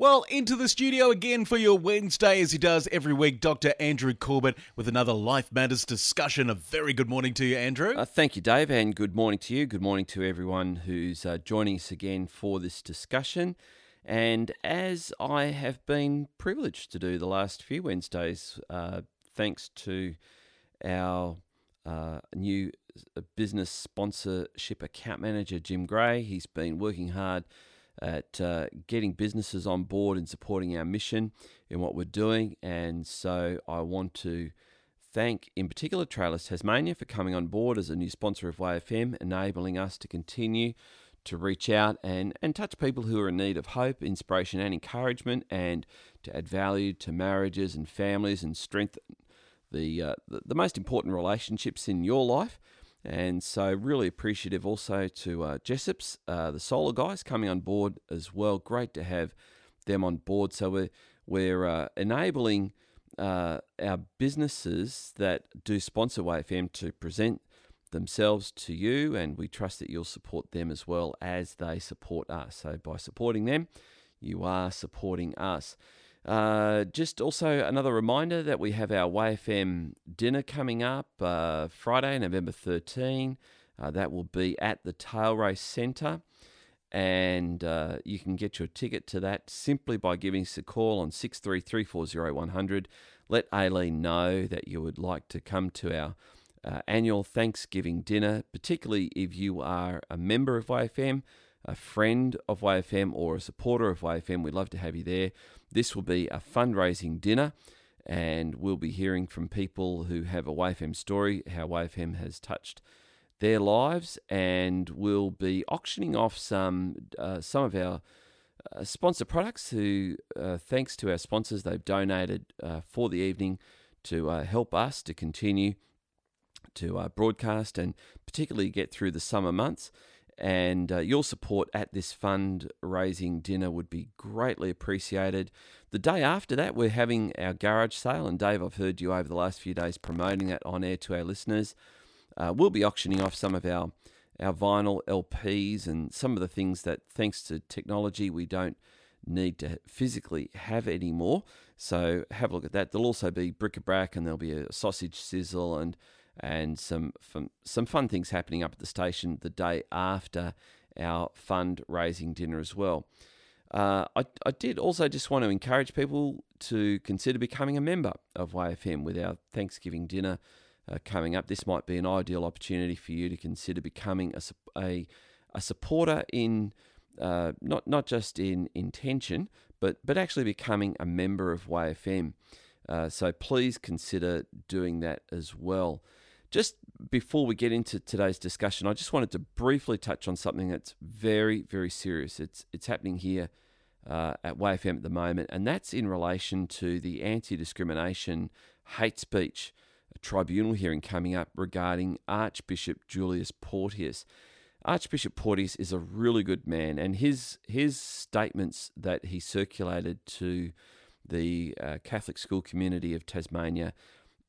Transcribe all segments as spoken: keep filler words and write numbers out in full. Well, into the studio again for your Wednesday, as he does every week, Doctor Andrew Corbett with another Life Matters discussion. A very good morning to you, Andrew. Uh, thank you, Dave, and good morning to you. Good morning to everyone who's uh, joining us again for this discussion. And as I have been privileged to do the last few Wednesdays, uh, thanks to our uh, new business sponsorship account manager, Jim Gray, he's been working hard at uh, getting businesses on board and supporting our mission in what we're doing. And so I want to thank, in particular, Trailers Tasmania for coming on board as a new sponsor of WayFM, enabling us to continue to reach out and, and touch people who are in need of hope, inspiration and encouragement, and to add value to marriages and families and strengthen the, uh, the, the most important relationships in your life. And so really appreciative also to uh, Jessops, uh, the solar guys coming on board as well. Great to have them on board. So we're, we're uh, enabling uh, our businesses that do sponsor WayFM to present themselves to you, and we trust that you'll support them as well as they support us. So by supporting them, you are supporting us. Uh, just also another reminder that we have our WayFM dinner coming up uh, Friday, November thirteenth. Uh, that will be at the Tail Race Centre, and uh, you can get your ticket to that simply by giving us a call on six three three, four zero one zero zero. Let Aileen know that you would like to come to our uh, annual Thanksgiving dinner, particularly if you are a member of WayFM, a friend of WayFM or a supporter of WayFM. We'd love to have you there. This will be a fundraising dinner, and we'll be hearing from people who have a WayFM story, how WayFM has touched their lives, and we'll be auctioning off some uh, some of our uh, sponsor products who, uh, thanks to our sponsors, they've donated uh, for the evening to uh, help us to continue to uh, broadcast and particularly get through the summer months. And uh, your support at this fundraising dinner would be greatly appreciated. The day after that, we're having our garage sale. And Dave, I've heard you over the last few days promoting that on air to our listeners. Uh, we'll be auctioning off some of our, our vinyl L Ps and some of the things that, thanks to technology, we don't need to physically have anymore. So have a look at that. There'll also be bric-a-brac, and there'll be a sausage sizzle and and some, some some fun things happening up at the station the day after our fundraising dinner as well. Uh, I, I did also just want to encourage people to consider becoming a member of WayFM with our Thanksgiving dinner uh, coming up. This might be an ideal opportunity for you to consider becoming a, a, a supporter in, uh, not not just in intention, but, but actually becoming a member of WayFM. Uh, so please consider doing that as well. Just before we get into today's discussion, I just wanted to briefly touch on something that's very, very serious. It's it's happening here uh, at WayFM at the moment, and that's in relation to the anti-discrimination hate speech tribunal hearing coming up regarding Archbishop Julius Porteous. Archbishop Porteous is a really good man, and his his statements that he circulated to the uh, Catholic school community of Tasmania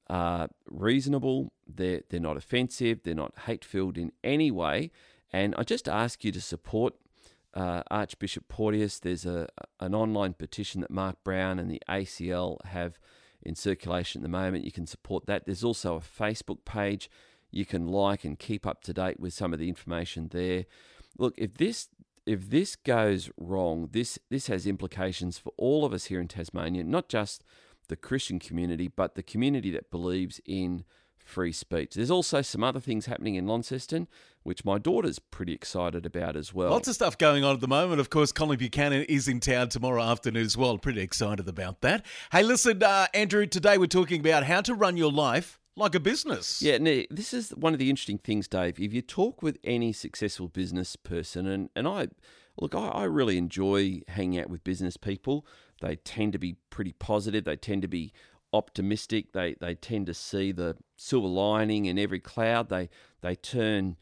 are reasonable. They're, they're not offensive. They're not hate-filled in any way. And I just ask you to support uh, Archbishop Porteous. There's a an online petition that Mark Brown and the A C L have in circulation at the moment. You can support that. There's also a Facebook page. You can like and keep up to date with some of the information there. Look, if this if this goes wrong, this this has implications for all of us here in Tasmania, not just the Christian community, but the community that believes in free speech. There's also some other things happening in Launceston, which my daughter's pretty excited about as well. Lots of stuff going on at the moment. Of course, Colin Buchanan is in town tomorrow afternoon as well. Pretty excited about that. Hey, listen, uh, Andrew, today we're talking about how to run your life like a business. Yeah, now, this is one of the interesting things, Dave. If you talk with any successful business person, and, and I look, I, I really enjoy hanging out with business people. They tend to be pretty positive. They tend to be optimistic. They they tend to see the silver lining in every cloud. They they turn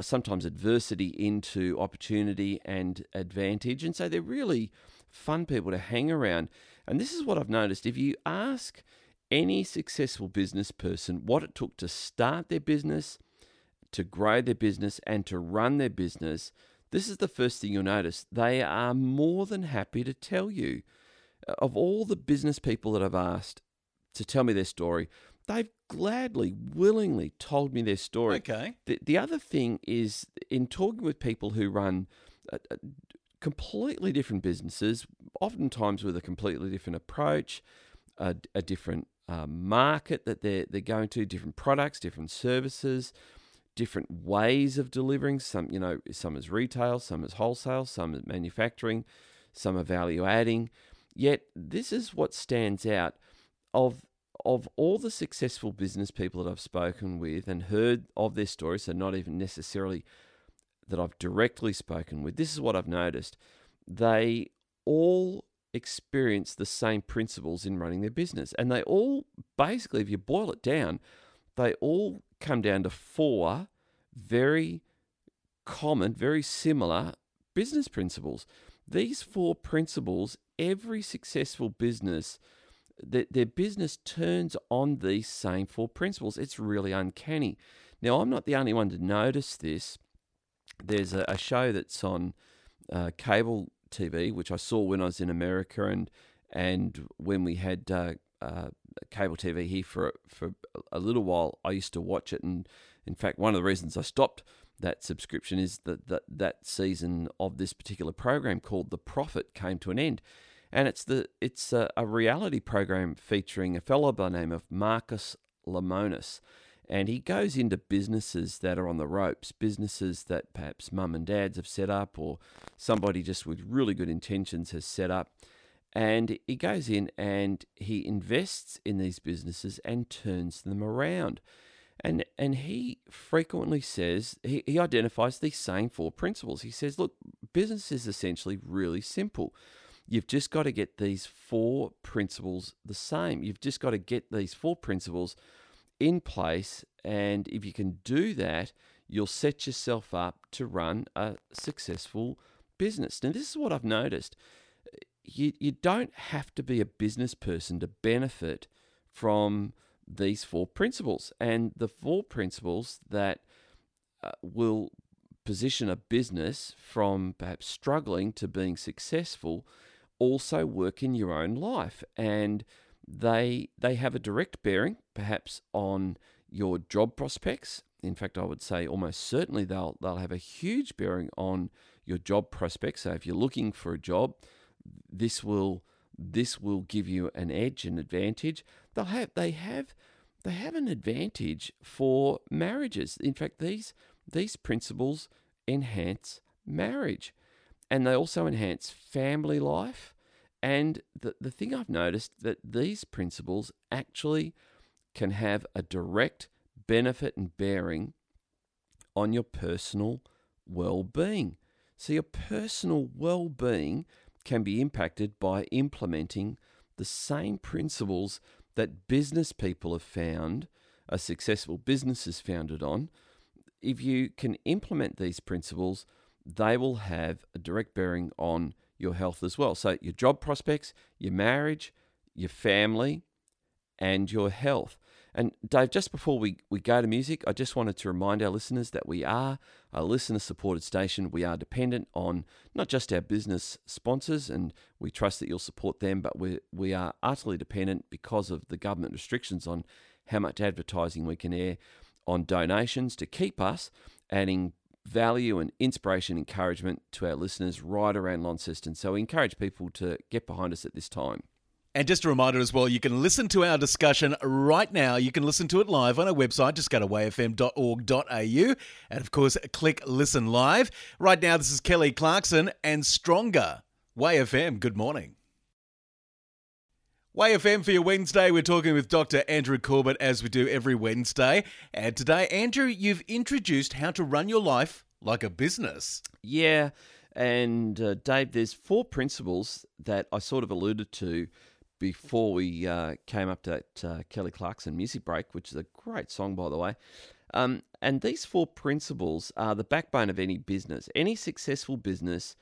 sometimes adversity into opportunity and advantage. And so they're really fun people to hang around. And this is what I've noticed. If you ask any successful business person what it took to start their business, to grow their business, and to run their business, This is the first thing you'll notice. They are more than happy to tell you. Of all the business people that I've asked to tell me their story, they've gladly, willingly told me their story. Okay. The, the other thing is, in talking with people who run uh, completely different businesses, oftentimes with a completely different approach, a, a different uh, market that they're, they're going to, different products, different services, different ways of delivering. Some, you know, some is retail, some is wholesale, some is manufacturing, some are value adding. Yet this is what stands out. Of of all the successful business people that I've spoken with and heard of their stories, so not even necessarily that I've directly spoken with, this is what I've noticed. They all experience the same principles in running their business. And they all, basically, if you boil it down, they all come down to four very common, very similar business principles. These four principles, every successful business, their, their business turns on these same four principles. It's really uncanny. Now, I'm not the only one to notice this. There's a, a show that's on uh, cable T V, which I saw when I was in America, and and when we had uh, uh, cable T V here for for a little while, I used to watch it. And in fact, one of the reasons I stopped that subscription is that, that that season of this particular program called The Profit came to an end. And it's the it's a, a reality program featuring a fellow by the name of Marcus Lemonis. And he goes into businesses that are on the ropes, businesses that perhaps mum and dads have set up, or somebody just with really good intentions has set up. And he goes in and he invests in these businesses and turns them around. And and he frequently says, he, he identifies these same four principles. He says, look, business is essentially really simple. You've just got to get these four principles the same. You've just got to get these four principles in place. And if you can do that, you'll set yourself up to run a successful business. Now, this is what I've noticed. You, you don't have to be a business person to benefit from these four principles, and the four principles that uh, will position a business from perhaps struggling to being successful also work in your own life, and they they have a direct bearing perhaps on your job prospects. In fact, I would say almost certainly they'll they'll have a huge bearing on your job prospects. So if you're looking for a job, this will This will give you an edge, an advantage. They'll have, they have, they have an advantage for marriages. In fact, these these principles enhance marriage, and they also enhance family life. And the the thing I've noticed, that these principles actually can have a direct benefit and bearing on your personal well-being. So your personal well-being can be impacted by implementing the same principles that business people have found, a successful business is founded on. If you can implement these principles, they will have a direct bearing on your health as well. So your job prospects, your marriage, your family, and your health. And Dave, just before we, we go to music, I just wanted to remind our listeners that we are a listener-supported station. We are dependent on not just our business sponsors, and we trust that you'll support them, but we we are utterly dependent, because of the government restrictions on how much advertising we can air, on donations to keep us adding value and inspiration, encouragement to our listeners right around Launceston. So we encourage people to get behind us at this time. And just a reminder as well, you can listen to our discussion right now. You can listen to it live on our website. Just go to way f m dot org dot a u and, of course, click Listen Live. Right now, this is Kelly Clarkson and Stronger. WayFM, good morning. WayFM for your Wednesday. We're talking with Doctor Andrew Corbett, as we do every Wednesday. And today, Andrew, you've introduced how to run your life like a business. Yeah, and uh, Dave, there's four principles that I sort of alluded to before we uh, came up to that uh, Kelly Clarkson music break, which is a great song, by the way. Um, and these four principles are the backbone of any business. Any successful business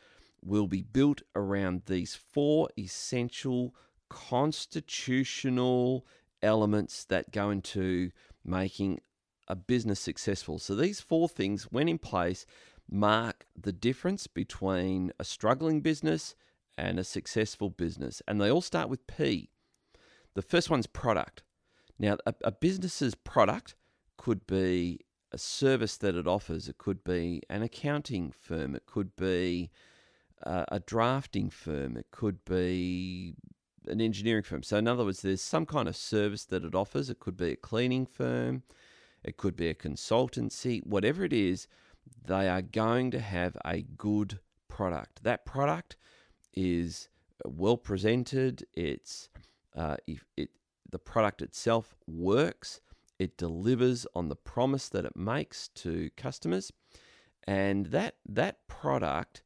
will be built around these four essential constitutional elements that go into making a business successful. So these four things, when in place, mark the difference between a struggling business and a successful business. And they all start with P. The first one's product. Now, a, a business's product could be a service that it offers. It could be an accounting firm. It could be uh, a drafting firm. It could be an engineering firm. So in other words, there's some kind of service that it offers. It could be a cleaning firm. It could be a consultancy. Whatever it is, they are going to have a good product. That product is well presented. It's uh, if it the product itself works. It delivers on the promise that it makes to customers, and that that product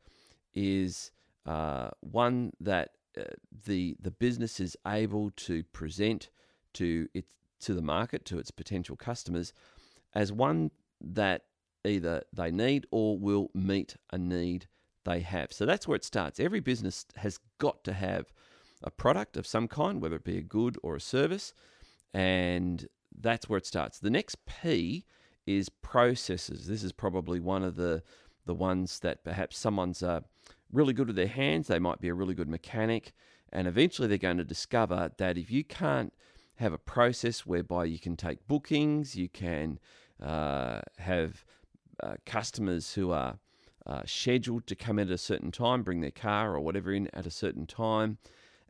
is uh, one that uh, the the business is able to present to its to the market, to its potential customers, as one that either they need or will meet a need they have. So that's where it starts. Every business has got to have a product of some kind, whether it be a good or a service, and that's where it starts. The next P is processes. This is probably one of the, the ones that perhaps someone's uh, really good with their hands. They might be a really good mechanic, and eventually they're going to discover that if you can't have a process whereby you can take bookings, you can uh, have uh, customers who are uh, scheduled to come in at a certain time, bring their car or whatever in at a certain time,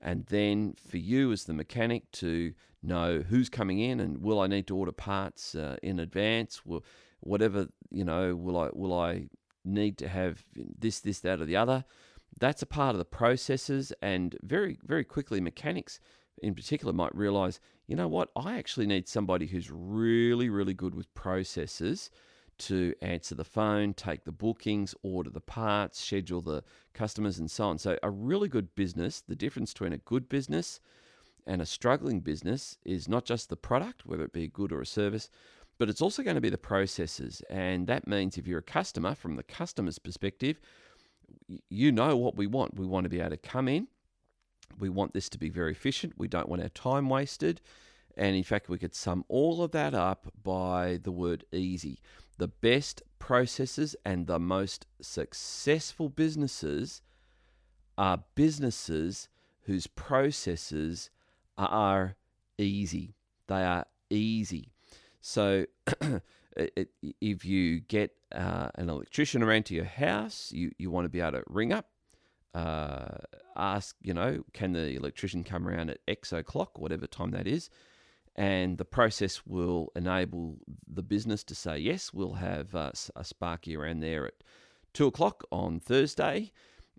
and then for you as the mechanic to know who's coming in and will I need to order parts uh, in advance? Will whatever you know? Will I will I need to have this this that or the other? That's a part of the processes, and very very quickly mechanics in particular might realise, you know what? I actually need somebody who's really really good with processes to answer the phone, take the bookings, order the parts, schedule the customers and so on. So a really good business, the difference between a good business and a struggling business is not just the product, whether it be a good or a service, but it's also going to be the processes. And that means if you're a customer, from the customer's perspective, you know what we want. We want to be able to come in. We want this to be very efficient. We don't want our time wasted. And in fact, we could sum all of that up by the word easy. The best processes and the most successful businesses are businesses whose processes are easy. They are easy. So it, if you get uh, an electrician around to your house, you, you want to be able to ring up, uh, ask, you know, can the electrician come around at X o'clock, whatever time that is. And the process will enable the business to say, yes, we'll have a, a Sparky around there at two o'clock on Thursday.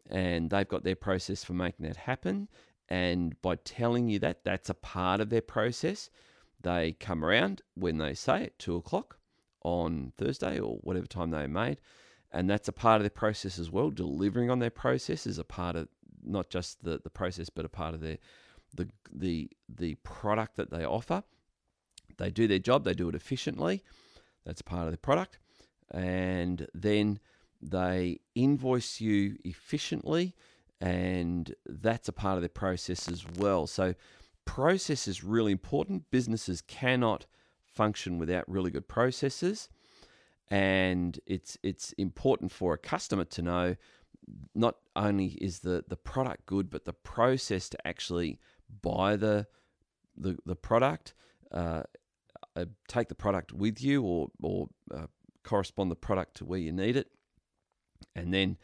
And they've got their process for making that happen. And by telling you that, that's a part of their process. They come around when they say at two o'clock on Thursday or whatever time they made. And that's a part of their process as well. Delivering on their process is a part of not just the, the process, but a part of their the the the product that they offer. They do their job, they do it efficiently. That's part of the product. And then they invoice you efficiently, and that's a part of their process as well. So process is really important. Businesses cannot function without really good processes. And it's it's important for a customer to know not only is the, the product good, but the process to actually buy the the, the product, uh, uh, take the product with you or, or uh, correspond the product to where you need it, and then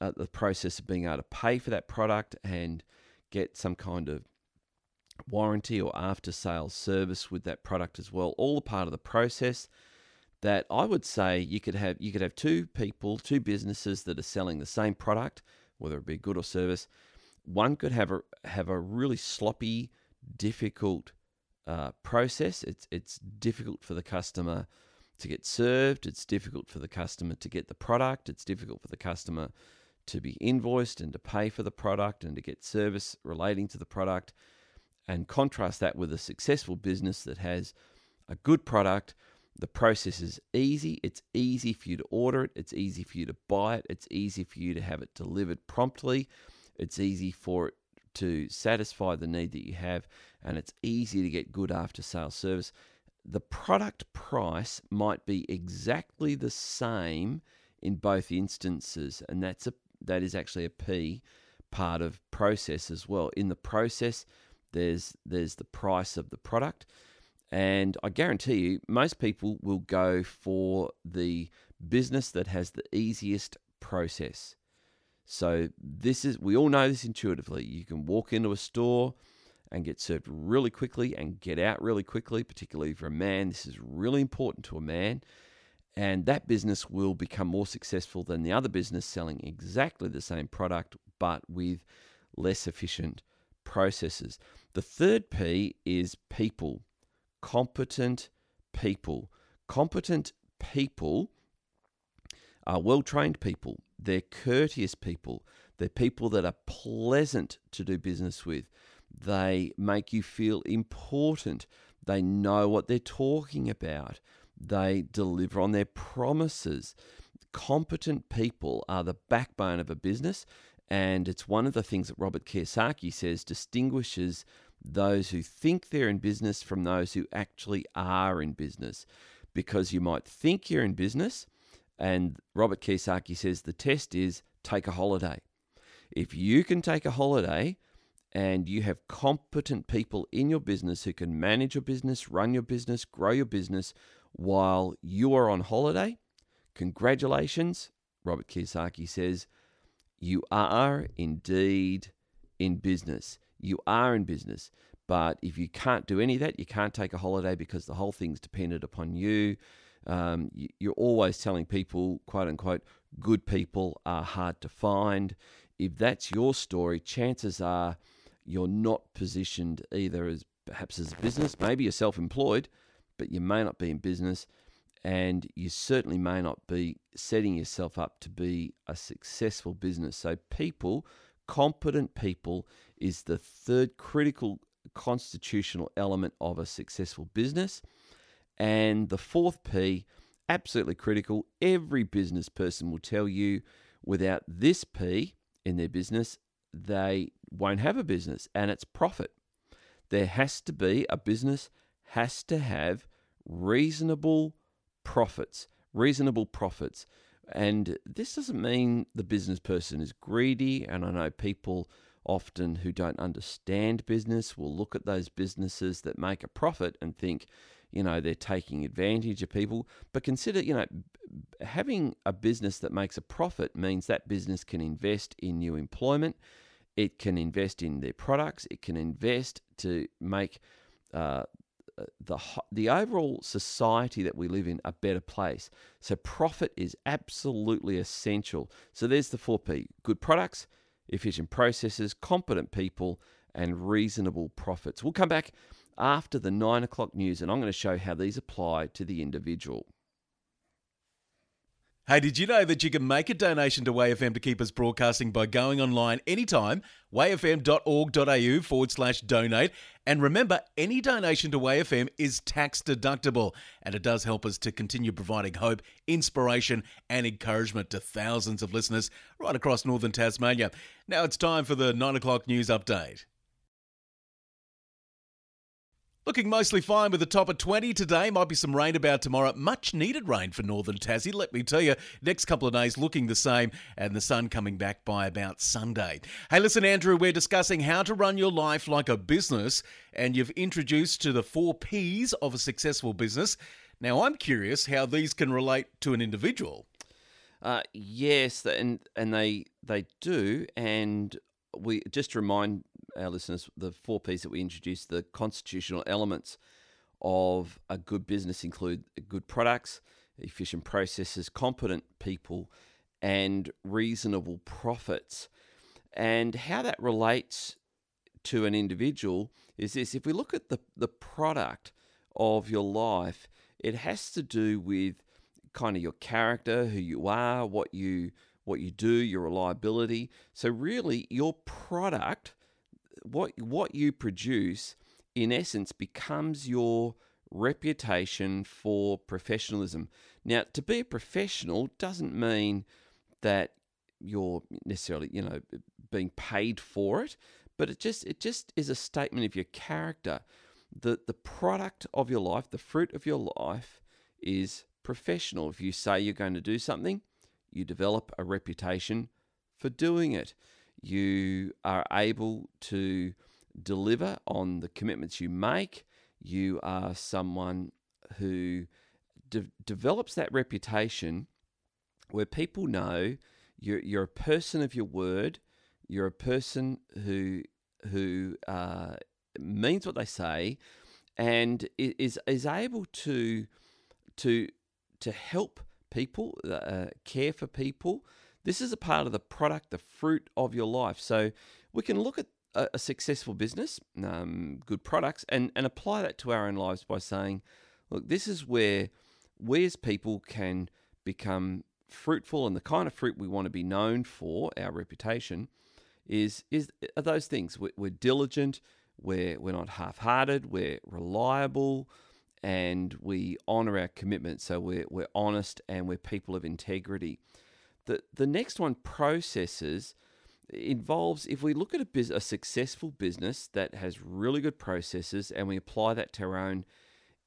uh, the process of being able to pay for that product and get some kind of warranty or after-sales service with that product as well, all part of the process. That I would say you could have you could have two people, two businesses that are selling the same product, whether it be good or service. One could have a have a really sloppy, difficult uh, process. It's it's difficult for the customer to get served. It's difficult for the customer to get the product. It's difficult for the customer to be invoiced and to pay for the product and to get service relating to the product. And contrast that with a successful business that has a good product. The process is easy. It's easy for you to order it. It's easy for you to buy it. It's easy for you to have it delivered promptly. It's easy for it to satisfy the need that you have. And it's easy to get good after-sales service. The product price might be exactly the same in both instances, and that's a that is actually a P part of process as well. In the process, there's there's the price of the product, and I guarantee you, most people will go for the business that has the easiest process. So this is, we all know this intuitively. You can walk into a store and get served really quickly and get out really quickly, particularly for a man. This is really important to a man. And that business will become more successful than the other business selling exactly the same product, but with less efficient processes. The third P is people, competent people. Competent people are well-trained people. They're courteous people. They're people that are pleasant to do business with. They make you feel important. They know what they're talking about. They deliver on their promises. Competent people are the backbone of a business, and it's one of the things that Robert Kiyosaki says distinguishes those who think they're in business from those who actually are in business. Because you might think you're in business, and Robert Kiyosaki says the test is take a holiday. If you can take a holiday and you have competent people in your business who can manage your business, run your business, grow your business while you are on holiday, congratulations, Robert Kiyosaki says, you are indeed in business. You are in business. But if you can't do any of that, you can't take a holiday because the whole thing's dependent upon you. Um, you're always telling people, quote unquote, good people are hard to find. If that's your story, chances are you're not positioned either as perhaps as a business, maybe you're self-employed, but you may not be in business, and you certainly may not be setting yourself up to be a successful business. So people, competent people, is the third critical constitutional element of a successful business. And the fourth P, absolutely critical, every business person will tell you without this P in their business, they won't have a business, and it's profit. There has to be, a business has to have reasonable profits, reasonable profits. And this doesn't mean the business person is greedy, and I know people often who don't understand business will look at those businesses that make a profit and think, you know, they're taking advantage of people. But consider, you know, having a business that makes a profit means that business can invest in new employment, it can invest in their products, it can invest to make uh, the the overall society that we live in a better place. So profit is absolutely essential. So there's the four P: good products, efficient processes, competent people, and reasonable profits. We'll come back after the nine o'clock news, and I'm going to show how these apply to the individual. Hey, did you know that you can make a donation to WayFM to keep us broadcasting by going online anytime, wayfm.org.au forward slash donate. And remember, any donation to WayFM is tax deductible, and it does help us to continue providing hope, inspiration and encouragement to thousands of listeners right across northern Tasmania. Now it's time for the nine o'clock news update. Looking mostly fine with a top of twenty today. Might be some rain about tomorrow. Much needed rain for northern Tassie, let me tell you. Next couple of days looking the same, and the sun coming back by about Sunday. Hey, listen, Andrew, we're discussing how to run your life like a business, and you've introduced to the four P's of a successful business. Now, I'm curious how these can relate to an individual. Uh, yes, and and they they do, and we just to remind our listeners, the four P's that we introduced, the constitutional elements of a good business include good products, efficient processes, competent people, and reasonable profits. And how that relates to an individual is this: if we look at the, the product of your life, it has to do with kind of your character, who you are, what you what you do, your reliability. So really, your product, What what you produce, in essence, becomes your reputation for professionalism. Now, to be a professional doesn't mean that you're necessarily, you know, being paid for it, but it just it just is a statement of your character. The the product of your life, the fruit of your life, is professional. If you say you're going to do something, You develop a reputation for doing it. You are able to deliver on the commitments you make. You are someone who de- develops that reputation where people know you're, you're a person of your word. You're a person who who uh, means what they say, and is is able to to to help people, uh, care for people. This is a part of the product, the fruit of your life. So we can look at a, a successful business, um, good products, and, and apply that to our own lives by saying, look, this is where we as people can become fruitful, and the kind of fruit we want to be known for, our reputation, is is are those things. We're, we're diligent, we're, we're not half-hearted, we're reliable, and we honour our commitment. So we're, we're honest and we're people of integrity. The the next one, processes, involves, if we look at a, bus- a successful business that has really good processes and we apply that to our own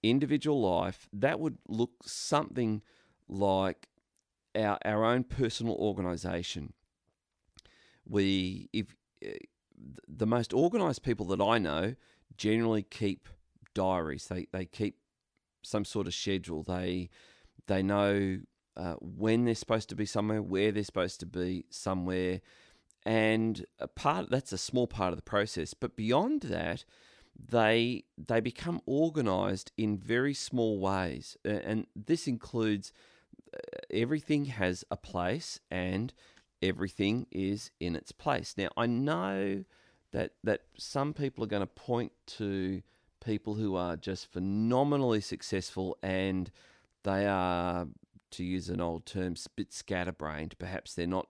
individual life, that would look something like our our own personal organisation. We, if the most organised people that I know generally keep diaries. They they keep some sort of schedule. They they know uh, when they're supposed to be somewhere, where they're supposed to be somewhere, and a part that's a small part of the process. But beyond that, they they become organised in very small ways, and this includes everything has a place and everything is in its place. Now, I know that that some people are going to point to people who are just phenomenally successful and they are, to use an old term, a bit scatterbrained. Perhaps they're not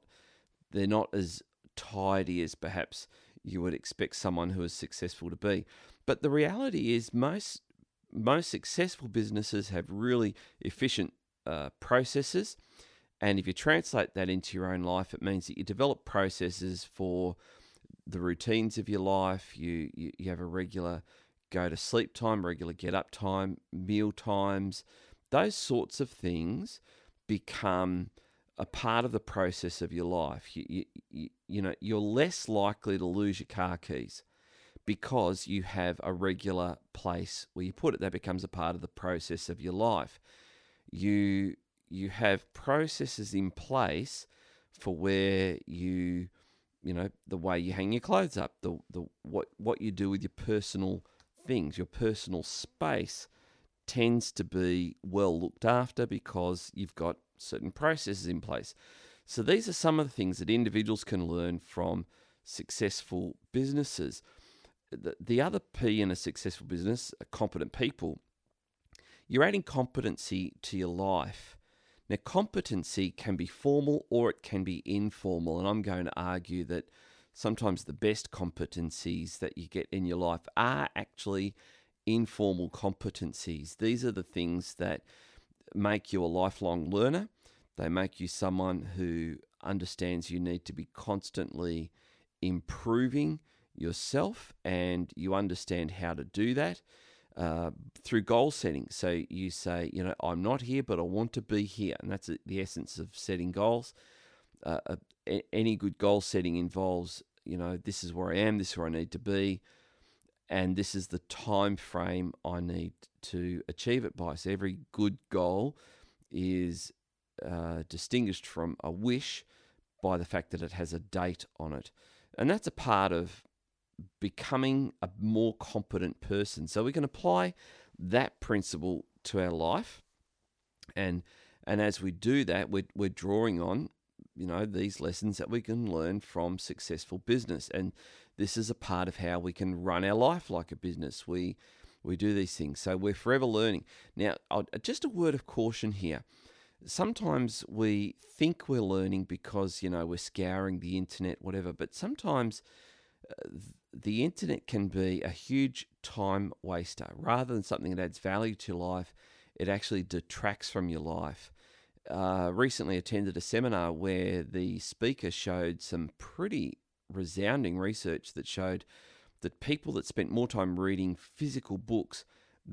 they're not as tidy as perhaps you would expect someone who is successful to be. But the reality is most most successful businesses have really efficient Uh, processes, and if you translate that into your own life, it means that you develop processes for the routines of your life. You you, you have a regular go to sleep time, regular get up time, meal times. Those sorts of things become a part of the process of your life. You you, you, you know you're less likely to lose your car keys because you have a regular place where you put it. That becomes a part of the process of your life. You you have processes in place for where you you know the way you hang your clothes up, the the what what you do with your personal things, your personal space tends to be well looked after because you've got certain processes in place. So these are some of the things that individuals can learn from successful businesses. The, the other P in a successful business are competent people. You're adding competency to your life. Now, competency can be formal or it can be informal, and I'm going to argue that sometimes the best competencies that you get in your life are actually informal competencies. These are the things that make you a lifelong learner. They make you someone who understands you need to be constantly improving yourself, and you understand how to do that. Uh, through goal setting. So you say, you know, I'm not here, but I want to be here. And that's the essence of setting goals. Uh, a, any good goal setting involves, you know, this is where I am, this is where I need to be, and this is the time frame I need to achieve it by. So every good goal is uh, distinguished from a wish by the fact that it has a date on it. And that's a part of becoming a more competent person. So we can apply that principle to our life, and and as we do that, we're we're drawing on, you know, these lessons that we can learn from successful business. And this is a part of how we can run our life like a business. We we do these things, so we're forever learning. Now, I'll, just a word of caution here. Sometimes we think we're learning because, you know, we're scouring the internet, whatever, but sometimes the internet can be a huge time waster. Rather than something that adds value to life, it actually detracts from your life. Uh, recently attended a seminar where the speaker showed some pretty resounding research that showed that people that spent more time reading physical books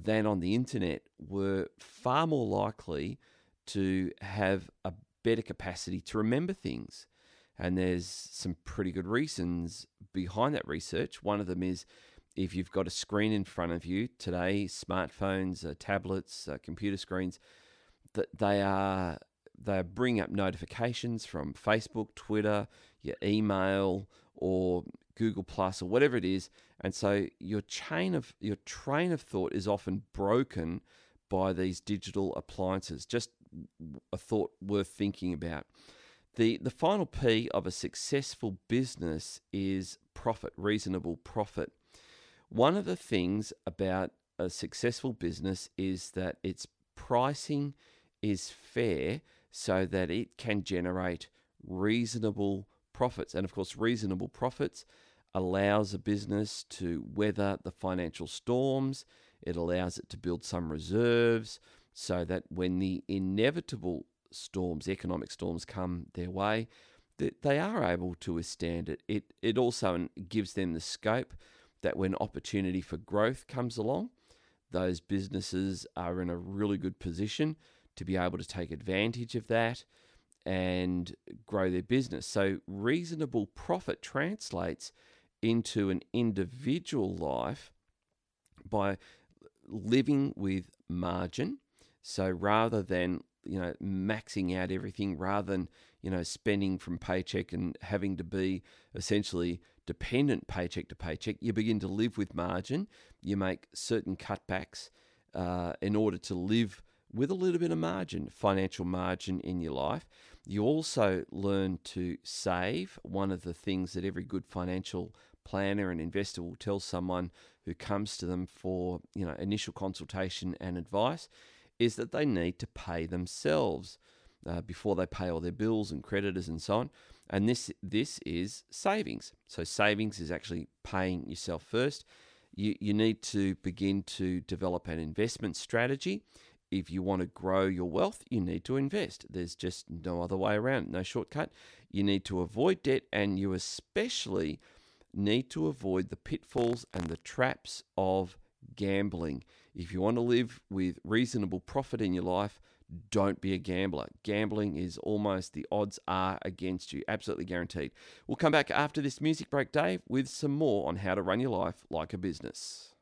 than on the internet were far more likely to have a better capacity to remember things. And there's some pretty good reasons behind that research. One of them is if you've got a screen in front of you today, smartphones, uh, tablets, uh, computer screens, that they are they bring up notifications from Facebook, Twitter, your email, or Google Plus, or whatever it is. And so your chain of your train of thought is often broken by these digital appliances. Just a thought worth thinking about. The the final P of a successful business is profit, reasonable profit. One of the things about a successful business is that its pricing is fair so that it can generate reasonable profits. And of course, reasonable profits allows a business to weather the financial storms. It allows it to build some reserves so that when the inevitable storms, economic storms come their way, that they are able to withstand it. It it also gives them the scope that when opportunity for growth comes along, those businesses are in a really good position to be able to take advantage of that and grow their business. So reasonable profit translates into an individual life by living with margin. So rather than you know, maxing out everything rather than, you know, spending from paycheck and having to be essentially dependent paycheck to paycheck, you begin to live with margin. You make certain cutbacks uh, in order to live with a little bit of margin, financial margin in your life. You also learn to save. One of the things that every good financial planner and investor will tell someone who comes to them for, you know, initial consultation and advice is that they need to pay themselves uh, before they pay all their bills and creditors and so on. And this this is savings. So savings is actually paying yourself first. You, you need to begin to develop an investment strategy. If you want to grow your wealth, you need to invest. There's just no other way around, no shortcut. You need to avoid debt, and you especially need to avoid the pitfalls and the traps of gambling. If you want to live with reasonable profit in your life, don't be a gambler. Gambling is almost the odds are against you, absolutely guaranteed. We'll come back after this music break, Dave, with some more on how to run your life like a business.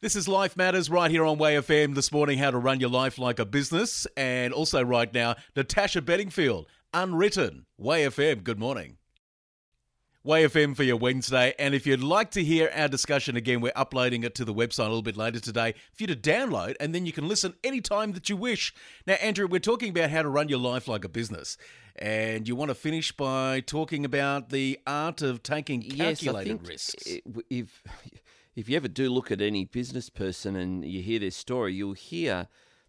This is Life Matters right here on WayFM this morning, how to run your life like a business. And also right now, Natasha Bedingfield, Unwritten, WayFM, good morning. WayFM for your Wednesday, and if you'd like to hear our discussion again, we're uploading it to the website a little bit later today for you to download, and then you can listen anytime that you wish. Now, Andrew, we're talking about how to run your life like a business, and you want to finish by talking about the art of taking calculated yes, I think risks. If, if you ever do look at any business person and you hear their story, you'll hear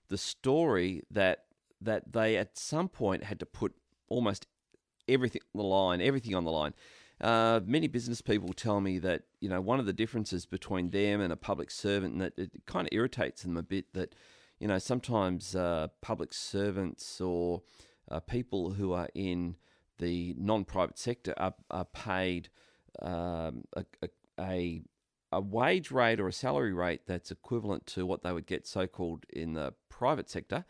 the story that that they at some point had to put almost everything on the line, everything on the line. Uh, many business people tell me that, you know, one of the differences between them and a public servant, and that it kind of irritates them a bit, that, you know, sometimes uh, public servants or uh, people who are in the non-private sector are, are paid um, a, a a wage rate or a salary rate that's equivalent to what they would get so-called in the private sector.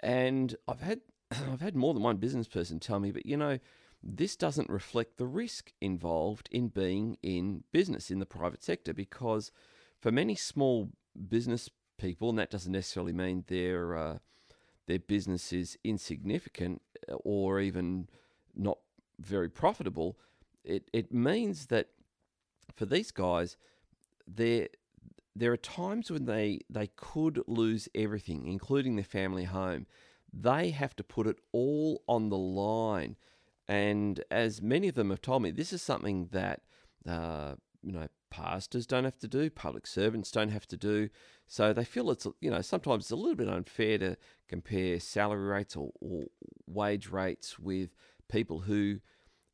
And I've had I've had more than one business person tell me, but, you know, this doesn't reflect the risk involved in being in business in the private sector, because for many small business people, and that doesn't necessarily mean their uh, their business is insignificant or even not very profitable, it it means that for these guys, there there are times when they they could lose everything, including their family home. They have to put it all on the line. And as many of them have told me, this is something that, uh, you know, pastors don't have to do, public servants don't have to do. So they feel it's, you know, sometimes it's a little bit unfair to compare salary rates or, or wage rates with people who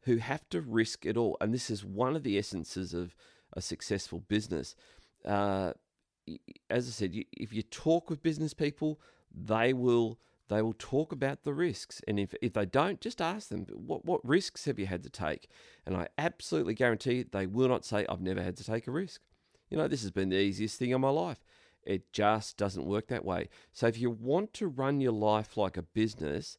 who have to risk it all. And this is one of the essences of a successful business. Uh, as I said, if you talk with business people, they will... They will talk about the risks. And if, if they don't, just ask them, what, what risks have you had to take? And I absolutely guarantee they will not say, I've never had to take a risk. You know, this has been the easiest thing in my life. It just doesn't work that way. So if you want to run your life like a business,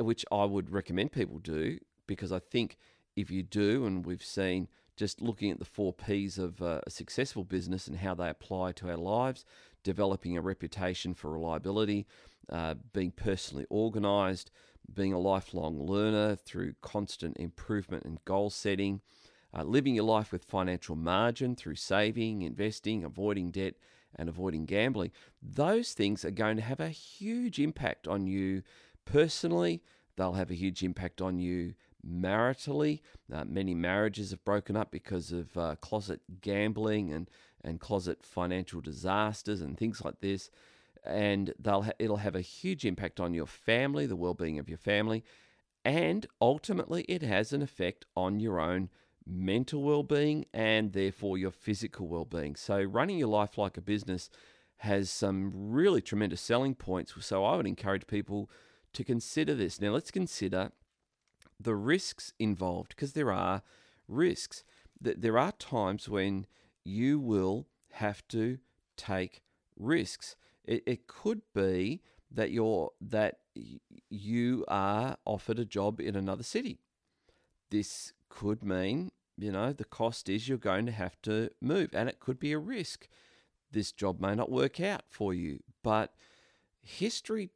which I would recommend people do, because I think if you do, and we've seen just looking at the four P's of a successful business and how they apply to our lives, developing a reputation for reliability, uh, being personally organised, being a lifelong learner through constant improvement and goal setting, uh, living your life with financial margin through saving, investing, avoiding debt, and avoiding gambling. Those things are going to have a huge impact on you personally. They'll have a huge impact on you maritally. Uh, many marriages have broken up because of uh, closet gambling and, and closet financial disasters and things like this. And they'll ha- it'll have a huge impact on your family, the well-being of your family. And ultimately, it has an effect on your own mental well-being and therefore your physical well-being. So running your life like a business has some really tremendous selling points. So I would encourage people to consider this. Now, let's consider the risks involved, because there are risks. There are times when you will have to take risks. It, it could be that you're that you are offered a job in another city. This could mean, you know, the cost is you're going to have to move, and it could be a risk. This job may not work out for you, but history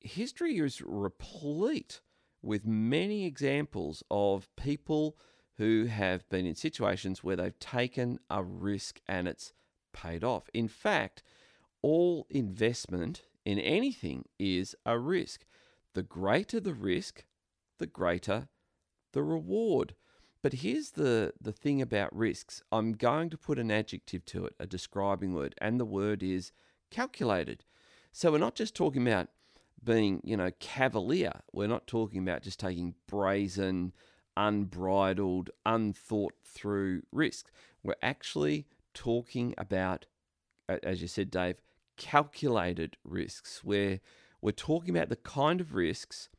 history is replete with many examples of people who have been in situations where they've taken a risk and it's paid off. In fact, all investment in anything is a risk. The greater the risk, the greater the reward. But here's the, the thing about risks. I'm going to put an adjective to it, a describing word, and the word is calculated. So we're not just talking about being, you know, cavalier. We're not talking about just taking brazen, unbridled, unthought through risks. We're actually talking about, as you said, Dave, calculated risks, where we're talking about the kind of risks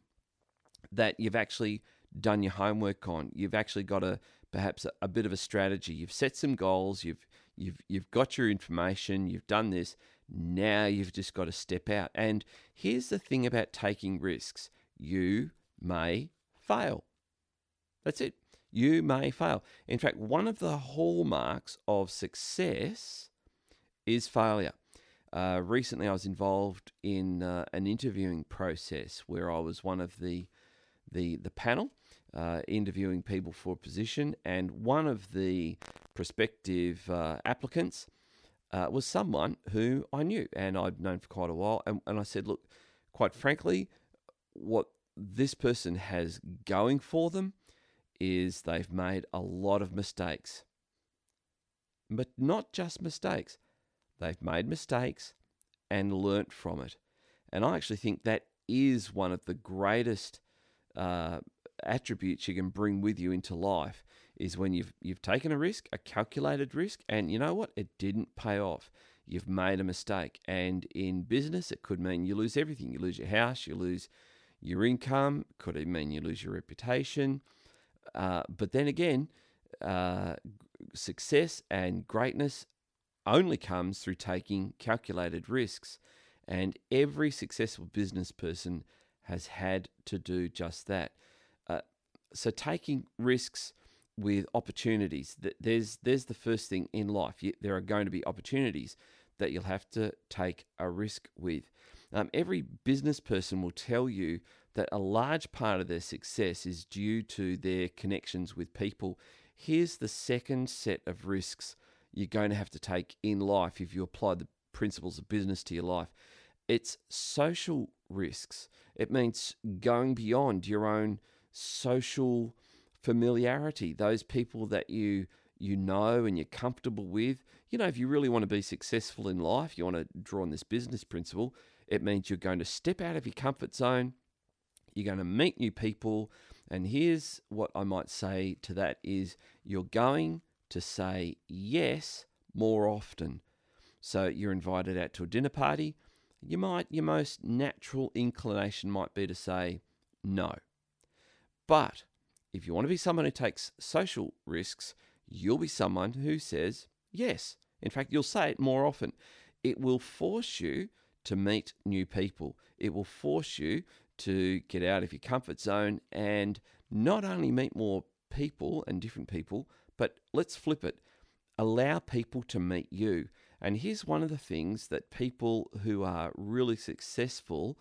that you've actually done your homework on. You've actually got a perhaps a, a bit of a strategy. You've set some goals. You've you've you've got your information. You've done this. Now you've just got to step out. And here's the thing about taking risks. You may fail. That's it. You may fail. In fact, one of the hallmarks of success is failure. Uh, recently, I was involved in uh, an interviewing process where I was one of the the, the panel uh, interviewing people for a position, and one of the prospective uh, applicants Uh, was someone who I knew and I'd known for quite a while. And, and I said, look, quite frankly, what this person has going for them is they've made a lot of mistakes. But not just mistakes. They've made mistakes and learnt from it. And I actually think that is one of the greatest uh, attributes you can bring with you into life, is when you've you've taken a risk, a calculated risk, and you know what? It didn't pay off. You've made a mistake. And in business, it could mean you lose everything. You lose your house, you lose your income, could even mean you lose your reputation. Uh, but then again, uh, success and greatness only comes through taking calculated risks. And every successful business person has had to do just that. Uh, so taking risks with opportunities. There's there's the first thing in life. There are going to be opportunities that you'll have to take a risk with. Um, every business person will tell you that a large part of their success is due to their connections with people. Here's the second set of risks you're going to have to take in life if you apply the principles of business to your life. It's social risks. It means going beyond your own social familiarity, those people that you you know and you're comfortable with. You know, if you really want to be successful in life, you want to draw on this business principle, it means you're going to step out of your comfort zone, you're going to meet new people, and here's what I might say to that is you're going to say yes more often. So you're invited out to a dinner party, you might, your most natural inclination might be to say no. But if you want to be someone who takes social risks, you'll be someone who says yes. In fact, you'll say it more often. It will force you to meet new people. It will force you to get out of your comfort zone and not only meet more people and different people, but let's flip it. Allow people to meet you. And here's one of the things that people who are really successful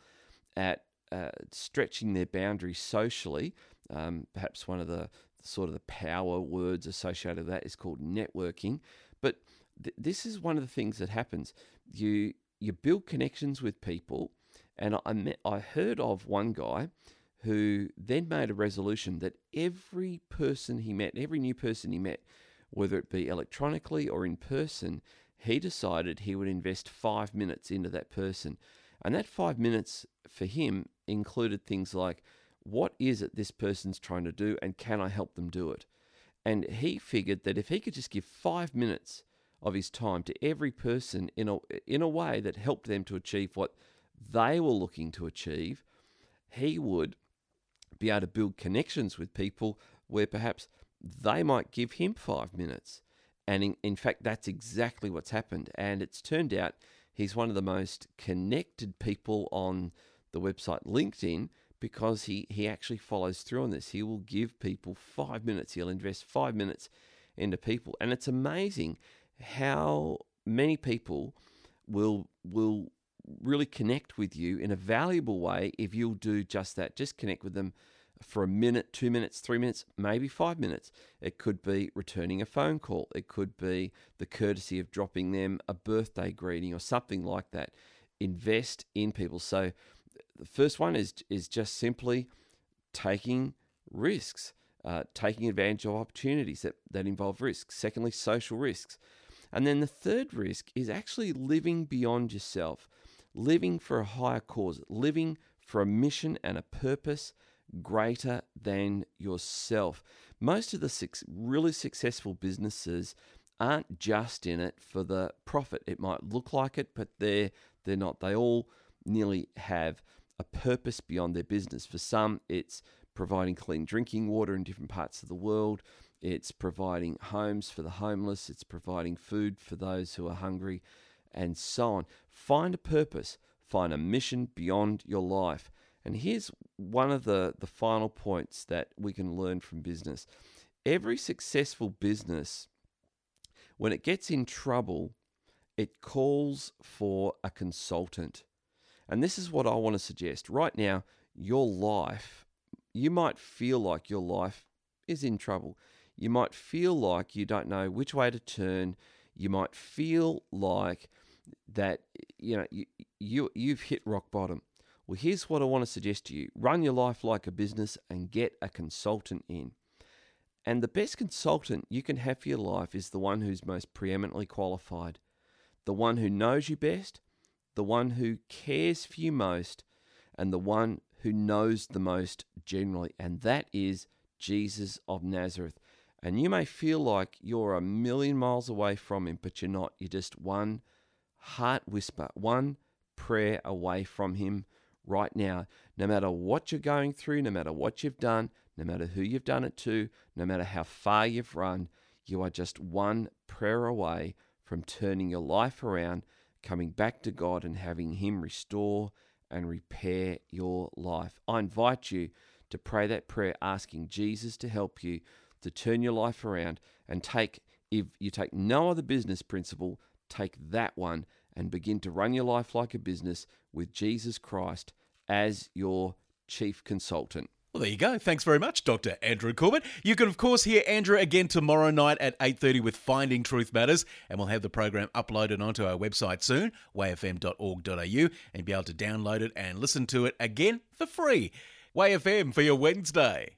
at uh, stretching their boundaries socially, um, perhaps one of the sort of the power words associated with that is called networking. But th- this is one of the things that happens. You you build connections with people. And I met, I heard of one guy who then made a resolution that every person he met, every new person he met, whether it be electronically or in person, he decided he would invest five minutes into that person. And that five minutes for him included things like, what is it this person's trying to do and can I help them do it? And he figured that if he could just give five minutes of his time to every person in a, in a way that helped them to achieve what they were looking to achieve, he would be able to build connections with people where perhaps they might give him five minutes. And in, in fact, that's exactly what's happened. And it's turned out he's one of the most connected people on the website LinkedIn because he, he actually follows through on this. He will give people five minutes. He'll invest five minutes into people. And it's amazing how many people will will really connect with you in a valuable way if you'll do just that. Just connect with them for a minute, two minutes, three minutes, maybe five minutes. It could be returning a phone call. It could be the courtesy of dropping them a birthday greeting or something like that. Invest in people. So the first one is, is just simply taking risks, uh, taking advantage of opportunities that, that involve risks. Secondly, social risks. And then the third risk is actually living beyond yourself, living for a higher cause, living for a mission and a purpose greater than yourself. Most of the really successful businesses aren't just in it for the profit. It might look like it, but they're, they're not. They all nearly have a purpose beyond their business. For some, it's providing clean drinking water in different parts of the world. It's providing homes for the homeless. It's providing food for those who are hungry and so on. Find a purpose. Find a mission beyond your life. And here's one of the, the final points that we can learn from business. Every successful business, when it gets in trouble, it calls for a consultant. And this is what I want to suggest. Right now, your life, you might feel like your life is in trouble. You might feel like you don't know which way to turn. You might feel like that you know you, you you've hit rock bottom. Well, here's what I want to suggest to you. Run your life like a business and get a consultant in. And the best consultant you can have for your life is the one who's most preeminently qualified, the one who knows you best, the one who cares for you most, and the one who knows the most generally. And that is Jesus of Nazareth. And you may feel like you're a million miles away from him, but you're not. You're just one heart whisper, one prayer away from him right now. No matter what you're going through, no matter what you've done, no matter who you've done it to, no matter how far you've run, you are just one prayer away from turning your life around, coming back to God and having him restore and repair your life. I invite you to pray that prayer, asking Jesus to help you to turn your life around and take, if you take no other business principle, take that one and begin to run your life like a business with Jesus Christ as your chief consultant. Well, there you go. Thanks very much, Doctor Andrew Corbett. You can, of course, hear Andrew again tomorrow night at eight thirty with Finding Truth Matters, and we'll have the program uploaded onto our website soon, way f m dot org dot a u, and be able to download it and listen to it again for free. WayFM for your Wednesday.